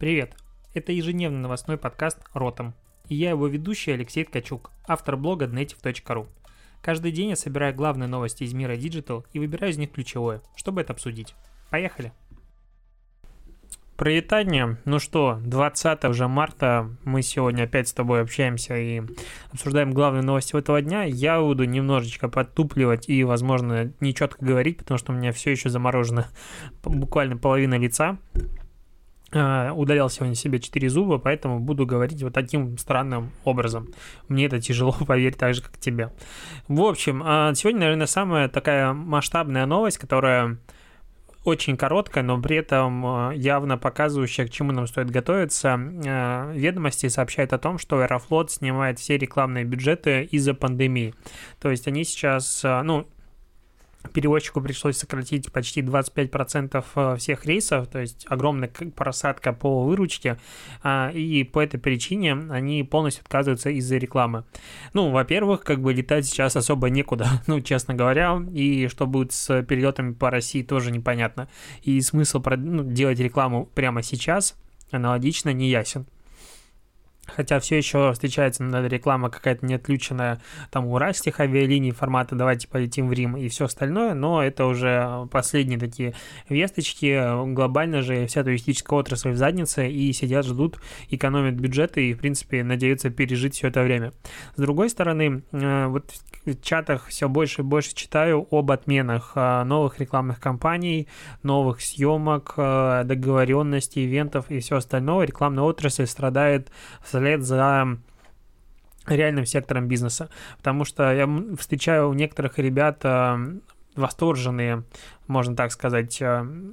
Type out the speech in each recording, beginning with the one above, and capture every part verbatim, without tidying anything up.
Привет! Это ежедневный новостной подкаст «Ротом». И я его ведущий Алексей Ткачук, автор блога нетиф точка ру. Каждый день я собираю главные новости из мира диджитал и выбираю из них ключевое, чтобы это обсудить. Поехали! Привитание. Ну что, двадцатого уже марта, мы сегодня опять с тобой общаемся и обсуждаем главные новости этого дня. Я буду немножечко подтупливать и, возможно, нечетко говорить, потому что у меня все еще заморожено буквально половина лица. Удалял сегодня себе четыре зуба, поэтому буду говорить вот таким странным образом. Мне это тяжело, поверь, так же, как тебе. В общем, сегодня, наверное, самая такая масштабная новость, которая... очень короткая, но при этом явно показывающая, к чему нам стоит готовиться. Ведомости сообщают о том, что Аэрофлот снимает все рекламные бюджеты из-за пандемии. То есть они сейчас, ну, перевозчику пришлось сократить почти двадцать пять процентов всех рейсов, то есть огромная просадка по выручке, и по этой причине они полностью отказываются из-за рекламы. Ну, во-первых, как бы летать сейчас особо некуда, ну, честно говоря, и что будет с перелетами по России, тоже непонятно. И смысл ну, делать рекламу прямо сейчас аналогично не ясен. Хотя все еще встречается реклама какая-то неотключенная там у растих авиалиний формата «давайте полетим в Рим» и все остальное, но это уже последние такие весточки. Глобально же вся туристическая отрасль в заднице, и сидят, ждут, экономят бюджеты и, в принципе, надеются пережить все это время. С другой стороны, вот в чатах все больше и больше читаю об отменах новых рекламных кампаний, новых съемок, договоренностей, ивентов и все остальное. Рекламная отрасль страдает в вслед за реальным сектором бизнеса, потому что я встречаю у некоторых ребят восторженные, можно так сказать,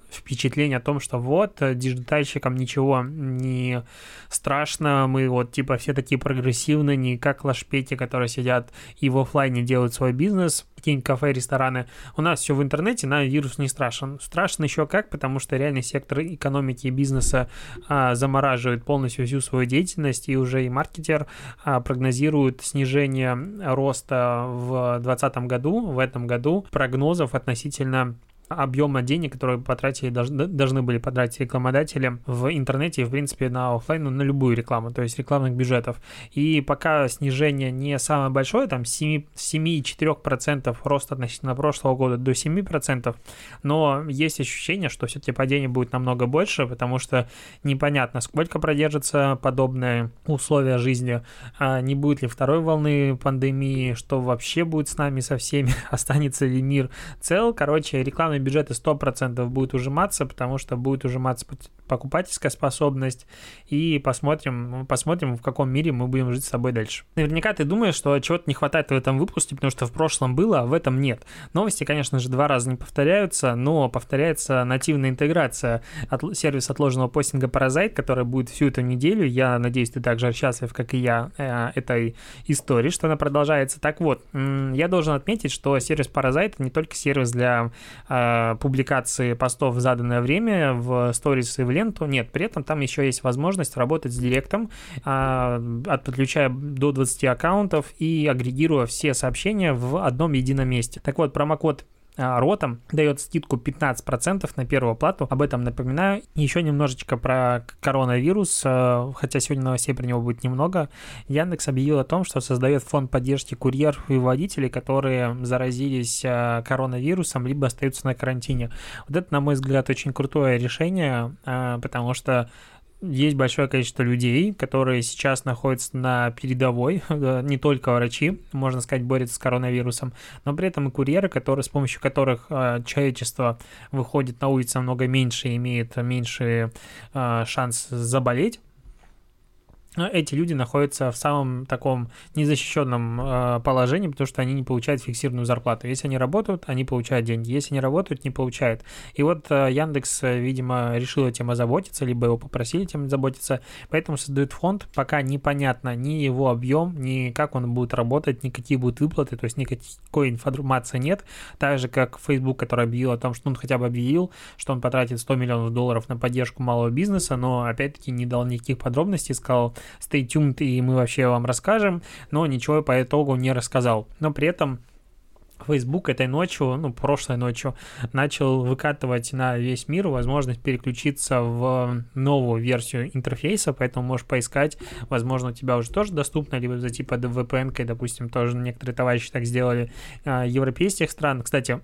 впечатления о том, что вот, диджитальщикам ничего не страшно, мы вот типа все такие прогрессивные, не как лошпети, которые сидят и в офлайне делают свой бизнес, какие-нибудь кафе, рестораны. У нас все в интернете, нам вирус не страшен. Страшен еще как, потому что реальный сектор экономики и бизнеса а, замораживает полностью всю свою деятельность, и уже и маркетер а, прогнозирует снижение роста в двадцатом году, в этом году, прогнозов относительно объема денег, которые потратили, должны были потратить рекламодатели в интернете и, в принципе, на офлайн, на любую рекламу, то есть рекламных бюджетов. И пока снижение не самое большое, там семь целых четыре десятых процента рост относительно прошлого года до семь процентов, но есть ощущение, что все-таки падение будет намного больше, потому что непонятно, сколько продержится подобные условия жизни, не будет ли второй волны пандемии, что вообще будет с нами, со всеми, останется ли мир цел. Короче, рекламный бюджеты сто процентов будет ужиматься, потому что будет ужиматься покупательская способность, и посмотрим, посмотрим, в каком мире мы будем жить с собой дальше. Наверняка ты думаешь, что чего-то не хватает в этом выпуске, потому что в прошлом было, а в этом нет. Новости, конечно же, два раза не повторяются, но повторяется нативная интеграция от сервиса отложенного постинга Parasite, который будет всю эту неделю. Я надеюсь, ты так же счастлив, как и я, этой истории, что она продолжается. Так вот, я должен отметить, что сервис Parasite не только сервис для публикации постов в заданное время в сторис и в ленту. Нет, при этом там еще есть возможность работать с директом, подключая до двадцати аккаунтов и агрегируя все сообщения в одном едином месте. Так вот, промокод «Ротом» дает скидку пятнадцать процентов на первую оплату. Об этом напоминаю. Еще немножечко про коронавирус, хотя сегодня новостей про него будет немного. Яндекс объявил о том, что создает фонд поддержки курьеров и водителей, которые заразились коронавирусом, либо остаются на карантине. Вот это, на мой взгляд, очень крутое решение, потому что есть большое количество людей, которые сейчас находятся на передовой, не только врачи, можно сказать, борются с коронавирусом, но при этом и курьеры, которые, с помощью которых э, человечество выходит на улицу намного меньше, имеет меньше э, шанс заболеть. Эти люди находятся в самом таком незащищенном положении, потому что они не получают фиксированную зарплату. Если они работают, они получают деньги. Если не работают, не получают. И вот Яндекс, видимо, решил этим озаботиться, либо его попросили этим заботиться, поэтому создают фонд. Пока непонятно ни его объем, ни как он будет работать, ни какие будут выплаты, то есть никакой информации нет. Так же, как Facebook, который объявил о том, что он хотя бы объявил, что он потратит сто миллионов долларов на поддержку малого бизнеса, но опять-таки не дал никаких подробностей, сказал stay tuned, и мы вообще вам расскажем, но ничего по итогу не рассказал. Но при этом Facebook этой ночью, ну, прошлой ночью, начал выкатывать на весь мир возможность переключиться в новую версию интерфейса, поэтому можешь поискать, возможно, у тебя уже тоже доступно, либо зайти под ви пи эн-кой, допустим, тоже некоторые товарищи так сделали, европейских стран. Кстати,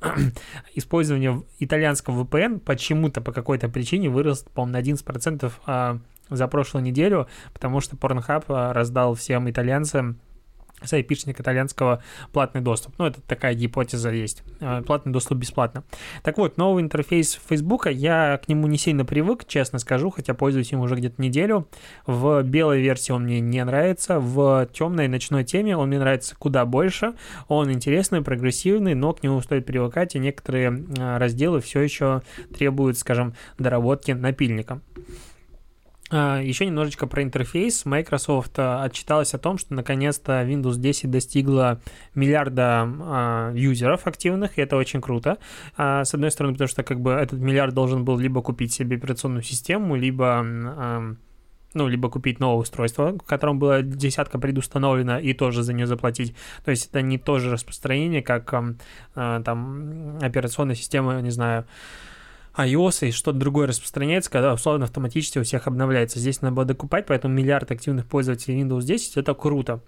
использование итальянского ви пи эн почему-то, по какой-то причине выросло, по-моему, на одиннадцать процентов за прошлую неделю, потому что Pornhub раздал всем итальянцам с айпишника итальянского платный доступ. Ну, это такая гипотеза есть. Платный доступ бесплатно. Так вот, новый интерфейс Фейсбука, я к нему не сильно привык, честно скажу, хотя пользуюсь им уже где-то неделю. В белой версии он мне не нравится, в темной ночной теме он мне нравится куда больше. Он интересный, прогрессивный, но к нему стоит привыкать, и некоторые разделы все еще требуют, скажем, доработки напильника. Еще немножечко про интерфейс. Microsoft отчиталась о том, что наконец-то Windows десять достигла миллиарда а, юзеров активных, и это очень круто. А, с одной стороны, потому что как бы этот миллиард должен был либо купить себе операционную систему, либо... А, ну, либо купить новое устройство, к которому была десятка предустановлена, и тоже за нее заплатить. То есть это не то же распространение, как а, там операционная система, не знаю, iOS и что-то другое распространяется, когда условно автоматически у всех обновляется. Здесь надо было докупать, поэтому миллиард активных пользователей Windows десять — это круто.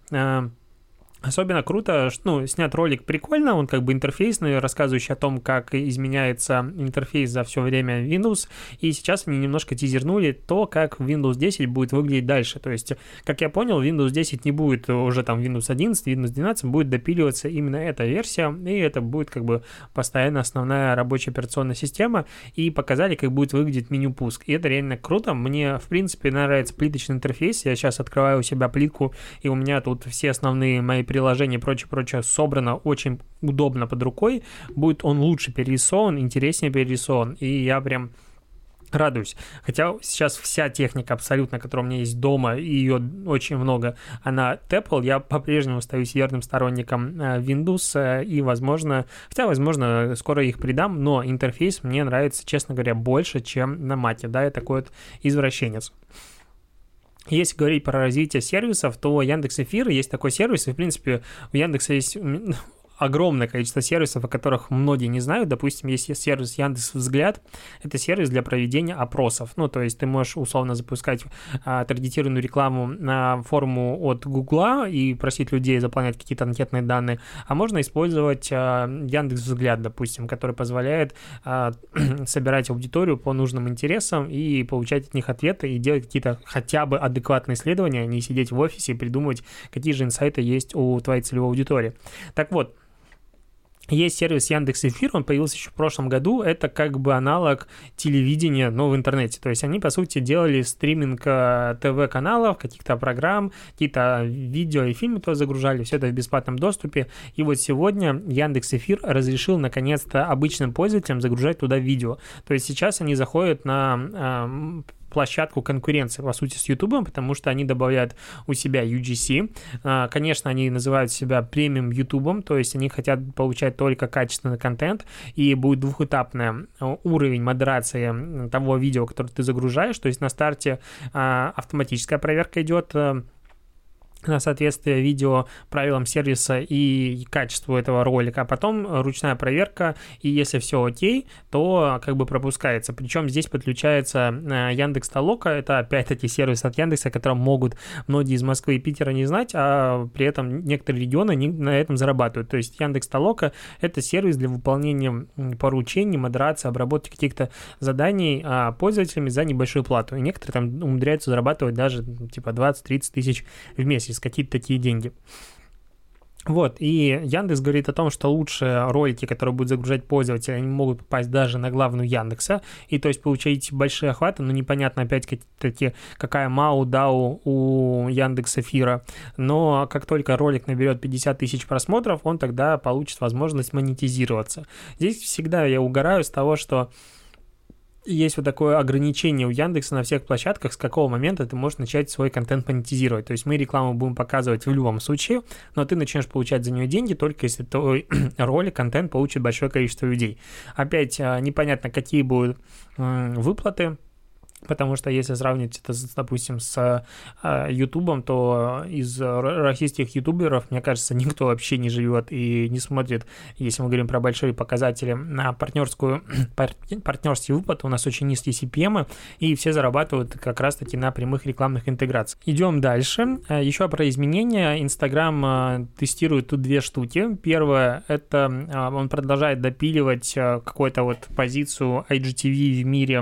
Особенно круто, что, ну, снят ролик прикольно, он как бы интерфейсный, рассказывающий о том, как изменяется интерфейс за все время Windows, и сейчас они немножко тизернули то, как Windows десять будет выглядеть дальше, то есть, как я понял, Windows десять не будет уже там Windows одиннадцать, Windows двенадцать, будет допиливаться именно эта версия, и это будет как бы постоянно основная рабочая операционная система, и показали, как будет выглядеть меню пуск, и это реально круто, мне, в принципе, нравится плиточный интерфейс, я сейчас открываю у себя плитку, и у меня тут все основные мои приложение и прочее-прочее собрано очень удобно под рукой, будет он лучше перерисован, интереснее перерисован, и я прям радуюсь. Хотя сейчас вся техника абсолютно, которая у меня есть дома, и ее очень много, она Apple, я по-прежнему остаюсь верным сторонником Windows, и возможно, хотя возможно скоро их придам, но интерфейс мне нравится, честно говоря, больше, чем на Mac, да, я такой вот извращенец. Если говорить про развитие сервисов, то Яндекс.Эфир есть такой сервис, и, в принципе, у Яндекса есть огромное количество сервисов, о которых многие не знают. Допустим, есть сервис Яндекс.Взгляд. Это сервис для проведения опросов. Ну, то есть ты можешь условно запускать а, таргетированную рекламу на форму от Гугла и просить людей заполнять какие-то анкетные данные. А можно использовать а, Яндекс.Взгляд, допустим, который позволяет а, собирать аудиторию по нужным интересам и получать от них ответы и делать какие-то хотя бы адекватные исследования, а не сидеть в офисе и придумывать, какие же инсайты есть у твоей целевой аудитории. Так вот, есть сервис Яндекс.Эфир, он появился еще в прошлом году, это как бы аналог телевидения, но в интернете, то есть они, по сути, делали стриминг ТВ-каналов, каких-то программ, какие-то видео и фильмы тоже загружали, все это в бесплатном доступе, и вот сегодня Яндекс.Эфир разрешил, наконец-то, обычным пользователям загружать туда видео, то есть сейчас они заходят на площадку конкуренции, по сути, с YouTube, потому что они добавляют у себя ю джи си. Конечно, они называют себя премиум YouTube, то есть они хотят получать только качественный контент, и будет двухэтапный уровень модерации того видео, которое ты загружаешь, то есть на старте автоматическая проверка идет на соответствие видео правилам сервиса и качеству этого ролика, а потом ручная проверка, и если все окей, то как бы пропускается. Причем здесь подключается Яндекс.Толока, это опять-таки сервис от Яндекса, о котором могут многие из Москвы и Питера не знать, а при этом некоторые регионы на этом зарабатывают. То есть Яндекс.Толока — это сервис для выполнения поручений, модерации, обработки каких-то заданий пользователями за небольшую плату. И некоторые там умудряются зарабатывать даже типа двадцать-тридцать тысяч в месяц. Какие-то такие деньги. Вот, и Яндекс говорит о том, что лучшие ролики, которые будут загружать пользователи, они могут попасть даже на главную Яндекса, и то есть получить большие охваты, но непонятно опять-таки, какая МАУ, ДАУ у Яндекс.Эфира, но как только ролик наберет пятьдесят тысяч просмотров, он тогда получит возможность монетизироваться. Здесь всегда я угораю с того, что есть вот такое ограничение у Яндекса на всех площадках, с какого момента ты можешь начать свой контент монетизировать. То есть мы рекламу будем показывать в любом случае, но ты начнешь получать за нее деньги, только если твой ролик, контент получит большое количество людей. Опять непонятно, какие будут выплаты, Потому что если сравнить это, допустим, с Ютубом, то из российских ютуберов, мне кажется, никто вообще не живет и не смотрит, если мы говорим про большие показатели, на партнерскую, партнерский выплат. У нас очень низкие си пи эм, и все зарабатывают как раз-таки на прямых рекламных интеграциях. Идем дальше. Еще про изменения. Инстаграм тестирует тут две штуки. Первое, это он продолжает допиливать какую-то вот позицию ай джи ти ви в мире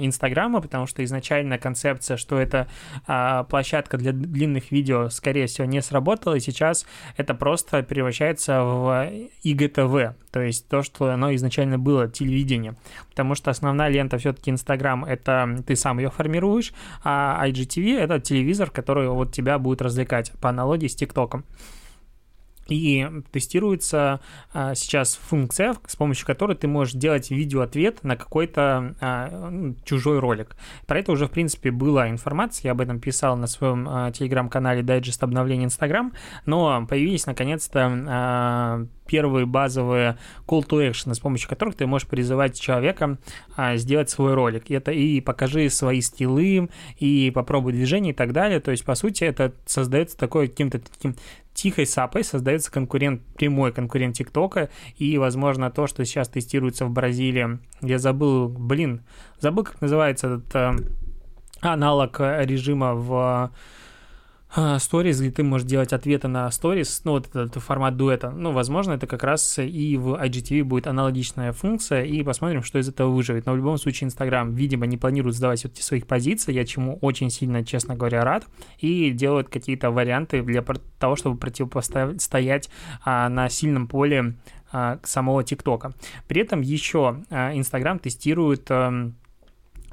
Инстаграма, потому что изначально концепция, что это а, площадка для длинных видео, скорее всего, не сработала, и сейчас это просто превращается в ай джи ти ви, то есть то, что оно изначально было, телевидение, потому что основная лента все-таки Инстаграм, это ты сам ее формируешь, а ай джи ти ви — это телевизор, который вот тебя будет развлекать, по аналогии с ТикТоком. И тестируется а, сейчас функция, с помощью которой ты можешь делать видео-ответ на какой-то а, чужой ролик. Про это уже, в принципе, была информация, я об этом писал на своем а, телеграм-канале «Дайджест обновления Инстаграм», но появились, наконец-то, а, первые базовые call to action, с помощью которых ты можешь призывать человека а, сделать свой ролик. Это и покажи свои скиллы, и попробуй движение, и так далее. То есть, по сути, это создается такой каким-то таким... тихой сапой создается конкурент, прямой конкурент ТикТока, и, возможно, то, что сейчас тестируется в Бразилии, я забыл, блин, забыл, как называется этот э, аналог режима в э, сторис, где ты можешь делать ответы на сторис, ну, вот этот формат дуэта, ну, возможно, это как раз и в ай джи ти ви будет аналогичная функция, и посмотрим, что из этого выживет. Но в любом случае Инстаграм, видимо, не планирует сдавать вот своих позиций, я чему очень сильно, честно говоря, рад, и делают какие-то варианты для того, чтобы противостоять а, на сильном поле а, самого ТикТока. При этом еще Инстаграм а, тестирует а,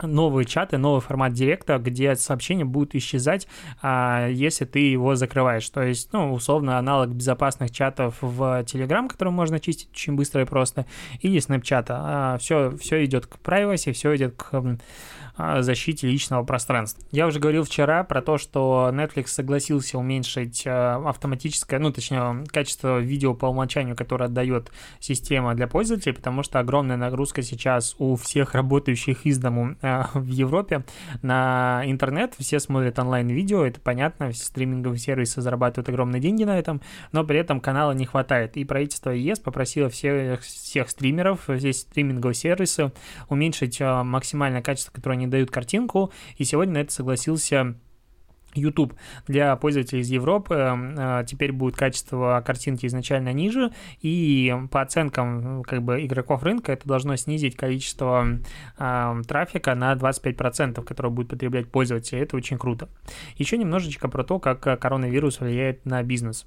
новые чаты, новый формат директа, где сообщения будут исчезать, а, если ты его закрываешь. То есть, ну, условно, аналог безопасных чатов в Telegram, который можно чистить очень быстро и просто, или Snapchat. А, все, все идет к privacy, все идет к защите личного пространства. Я уже говорил вчера про то, что Netflix согласился уменьшить автоматическое, ну, точнее, качество видео по умолчанию, которое отдает система для пользователей, потому что огромная нагрузка сейчас у всех работающих из дому э, в Европе на интернет. Все смотрят онлайн-видео, это понятно, все стриминговые сервисы зарабатывают огромные деньги на этом, но при этом канала не хватает. И правительство ЕС попросило всех, всех стримеров, здесь стриминговые сервисы, уменьшить э, максимальное качество, которое они не дают картинку, и сегодня на это согласился YouTube. Для пользователей из Европы э, теперь будет качество картинки изначально ниже, и по оценкам, как бы, игроков рынка это должно снизить количество э, трафика на двадцать пять процентов, который будет потреблять пользователи. Это очень круто. Еще немножечко про то, как коронавирус влияет на бизнес.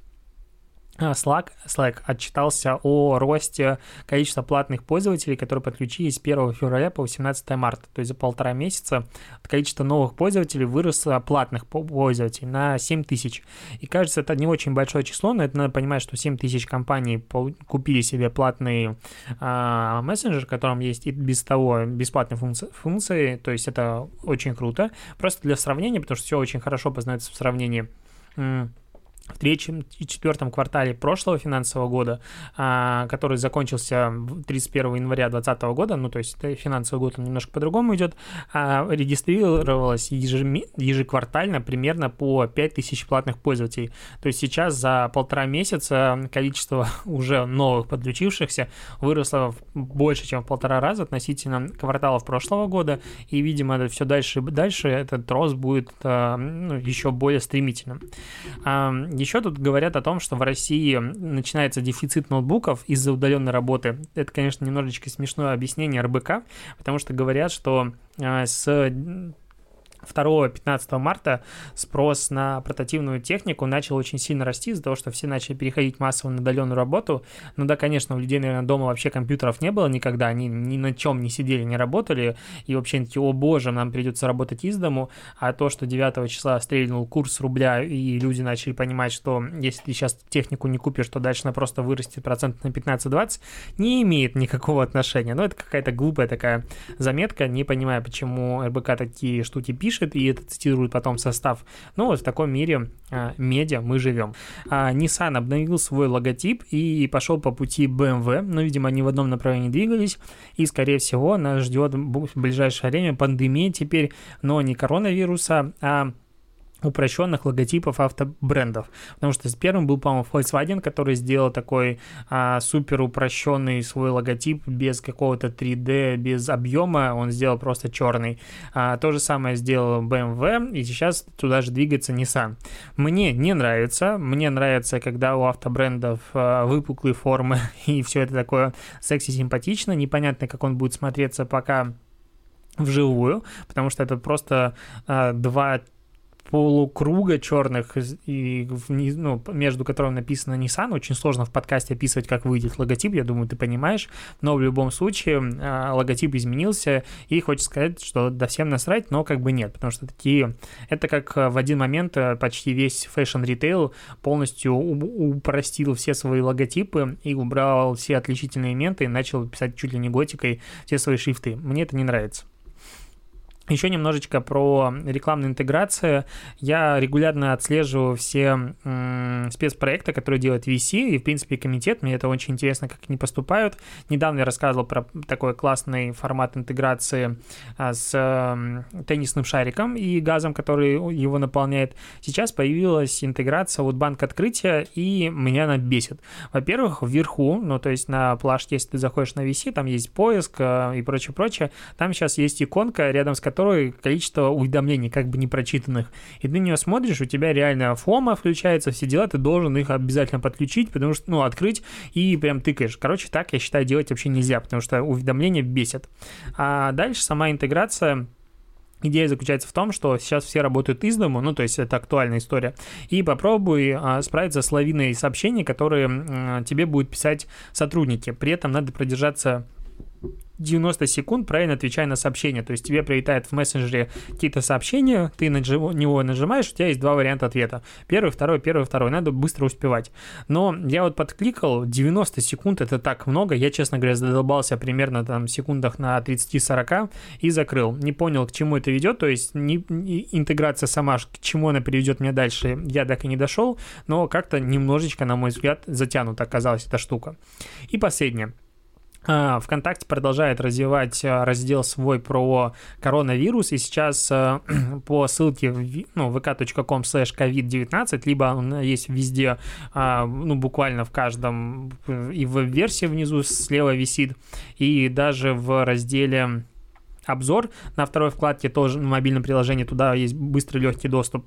Slack, Slack отчитался о росте количества платных пользователей, которые подключились с первого февраля по восемнадцатое марта, то есть за полтора месяца количество новых пользователей выросло, платных пользователей, на семь тысяч. И кажется, это не очень большое число, но это надо понимать, что семь тысяч компаний купили себе платный а, мессенджер, в котором есть и без того бесплатные функции, функции, то есть это очень круто. Просто для сравнения, потому что все очень хорошо познается в сравнении. В третьем и четвертом квартале прошлого финансового года, который закончился тридцать первого января две тысячи двадцатого года, ну, то есть финансовый год он немножко по-другому идет, регистрировалось ежеквартально примерно по пять тысяч платных пользователей. То есть сейчас за полтора месяца количество уже новых подключившихся выросло больше, чем в полтора раза относительно кварталов прошлого года, и, видимо, все дальше и дальше этот рост будет, ну, еще более стремительным. Еще тут говорят о том, что в России начинается дефицит ноутбуков из-за удаленной работы. Это, конечно, немножечко смешное объяснение эр бэ ка, потому что говорят, что с второго по пятнадцатое марта спрос на портативную технику начал очень сильно расти из-за того, что все начали переходить массово на удаленную работу. Ну да, конечно, у людей, наверное, дома вообще компьютеров не было никогда, они ни на чем не сидели, не работали, и вообще такие: о боже, нам придется работать из дому. А то, что девятого числа стрельнул курс рубля, и люди начали понимать, что если ты сейчас технику не купишь, то дальше она просто вырастет процентов на пятнадцать-двадцать, не имеет никакого отношения. Но это какая-то глупая такая заметка, не понимаю, почему эр бэ ка такие штуки пишет. пишет, и это цитирует потом состав. Ну вот в таком мире а, медиа мы живем. А, Nissan обновил свой логотип и пошел по пути бэ эм вэ, но, видимо, они в одном направлении двигались, и, скорее всего, нас ждет в ближайшее время пандемия теперь, но не коронавируса, а упрощенных логотипов автобрендов. Потому что с первым был, по-моему, Volkswagen, который сделал такой а, супер упрощенный свой логотип без какого-то три дэ, без объема, он сделал просто черный. А, то же самое сделал бэ эм вэ, и сейчас туда же двигается Nissan. Мне не нравится. Мне нравится, когда у автобрендов а, выпуклые формы и все это такое секси-симпатично. Непонятно, как он будет смотреться пока вживую, потому что это просто а, два полукруга черных, и вниз, ну, между которыми написано Nissan. Очень сложно в подкасте описывать, как выйдет логотип, я думаю, ты понимаешь. Но в любом случае э, логотип изменился, и хочется сказать, что да всем насрать, но как бы нет, потому что такие... Это как в один момент почти весь фэшн-ритейл полностью упростил все свои логотипы и убрал все отличительные элементы и начал писать чуть ли не готикой все свои шрифты. Мне это не нравится. Еще немножечко про рекламную интеграцию. Я регулярно отслеживаю все м, спецпроекты, которые делает ви си, и, в принципе, комитет. Мне это очень интересно, как они поступают. Недавно я рассказывал про такой классный формат интеграции а, с а, теннисным шариком и газом, который его наполняет. Сейчас появилась интеграция от банка Открытия, и меня она бесит. Во-первых, вверху, ну, то есть на плашке, если ты заходишь на ви си, там есть поиск а, и прочее-прочее. Там сейчас есть иконка, рядом с которой количество уведомлений, как бы не прочитанных. И ты на нее смотришь, у тебя реально фома включается, все дела, ты должен их обязательно подключить, потому что, ну, открыть и прям тыкаешь. Короче, так, я считаю, делать вообще нельзя, потому что уведомления бесят. А дальше сама интеграция. Идея заключается в том, что сейчас все работают из дому, ну, то есть это актуальная история, и попробуй а, справиться с лавиной сообщений, которые а, тебе будут писать сотрудники. При этом надо продержаться девяносто секунд, правильно отвечай на сообщение. То есть тебе прилетает в мессенджере какие-то сообщения, ты на него нажимаешь, у тебя есть два варианта ответа. Первый, второй, первый, второй. Надо быстро успевать. Но я вот подкликал, девяносто секунд, это так много. Я, честно говоря, задолбался примерно там секундах на тридцать-сорок и закрыл. Не понял, к чему это ведет. То есть не, не, интеграция сама, к чему она приведет меня дальше, я так и не дошел. Но как-то немножечко, на мой взгляд, затянута оказалась эта штука. И последнее. ВКонтакте продолжает развивать раздел свой про коронавирус, и сейчас по ссылке ну, вэ ка точка ком слэш ковид девятнадцать, либо он есть везде, ну, буквально в каждом, и в версии внизу слева висит, и даже в разделе «Обзор» на второй вкладке тоже на мобильном приложении, туда есть быстрый легкий доступ.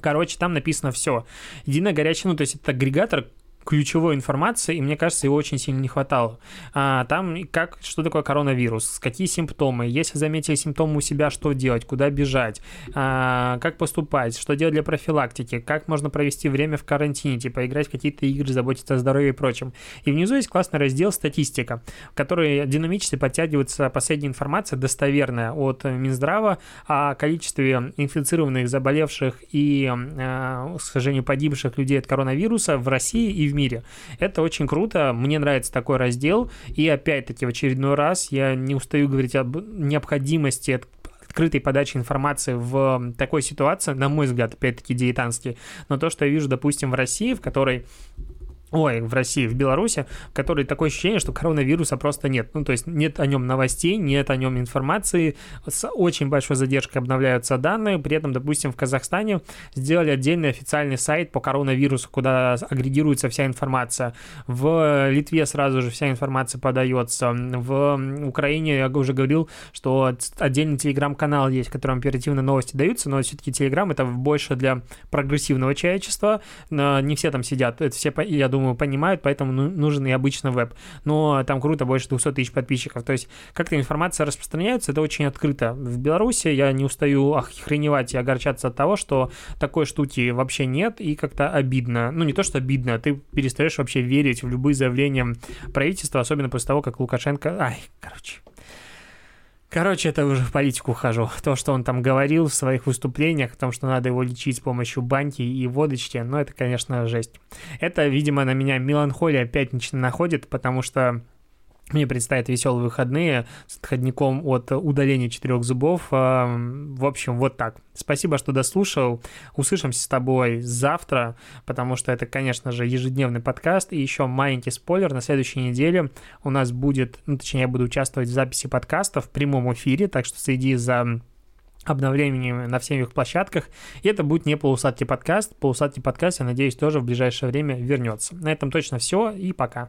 Короче, там написано все. Единая горячая, ну, то есть это агрегатор ключевой информации, и мне кажется, его очень сильно не хватало. А, там как, что такое коронавирус, какие симптомы, если заметили симптомы у себя, что делать, куда бежать, а, как поступать, что делать для профилактики, как можно провести время в карантине, типа играть в какие-то игры, заботиться о здоровье и прочем. И внизу есть классный раздел «Статистика», в который динамически подтягивается последняя информация, достоверная от Минздрава, о количестве инфицированных, заболевших и, а, к сожалению, погибших людей от коронавируса в России и в мире. Это очень круто, мне нравится такой раздел, и опять-таки в очередной раз я не устаю говорить об необходимости открытой подачи информации в такой ситуации, на мой взгляд, опять-таки дилетантский, но то, что я вижу, допустим, в России, в которой Ой, в России, в Беларуси, в которой такое ощущение, что коронавируса просто нет. Ну, то есть нет о нем новостей, нет о нем информации, с очень большой задержкой обновляются данные. При этом, допустим, в Казахстане сделали отдельный официальный сайт по коронавирусу, куда агрегируется вся информация. В Литве сразу же вся информация подается. В Украине, я уже говорил, что отдельный телеграм-канал есть, в котором оперативно новости даются, но все-таки телеграм — это больше для прогрессивного человечества. Не все там сидят, это все, я думаю, думаю, понимают, поэтому нужен и обычно веб. Но там круто, больше двести тысяч подписчиков. То есть как-то информация распространяется, это очень открыто. В Беларуси я не устаю охреневать и огорчаться от того, что такой штуки вообще нет, и как-то обидно. Ну, не то, что обидно, ты перестаешь вообще верить в любые заявления правительства, особенно после того, как Лукашенко... Ай, короче... Короче, это уже в политику хожу. То, что он там говорил в своих выступлениях, о том, что надо его лечить с помощью баньки и водочки, ну, это, конечно, жесть. Это, видимо, на меня меланхолия пятничная находит, потому что Мне предстоят веселые выходные с отходником от удаления четырех зубов. В общем, вот так. Спасибо, что дослушал. Услышимся с тобой завтра, потому что это, конечно же, ежедневный подкаст. И еще маленький спойлер. На следующей неделе у нас будет, ну, точнее, я буду участвовать в записи подкаста в прямом эфире, так что следи за обновлениями на всех их площадках. И это будет не полусадки подкаст. Полусадки подкаст, я надеюсь, тоже в ближайшее время вернется. На этом точно все, и пока.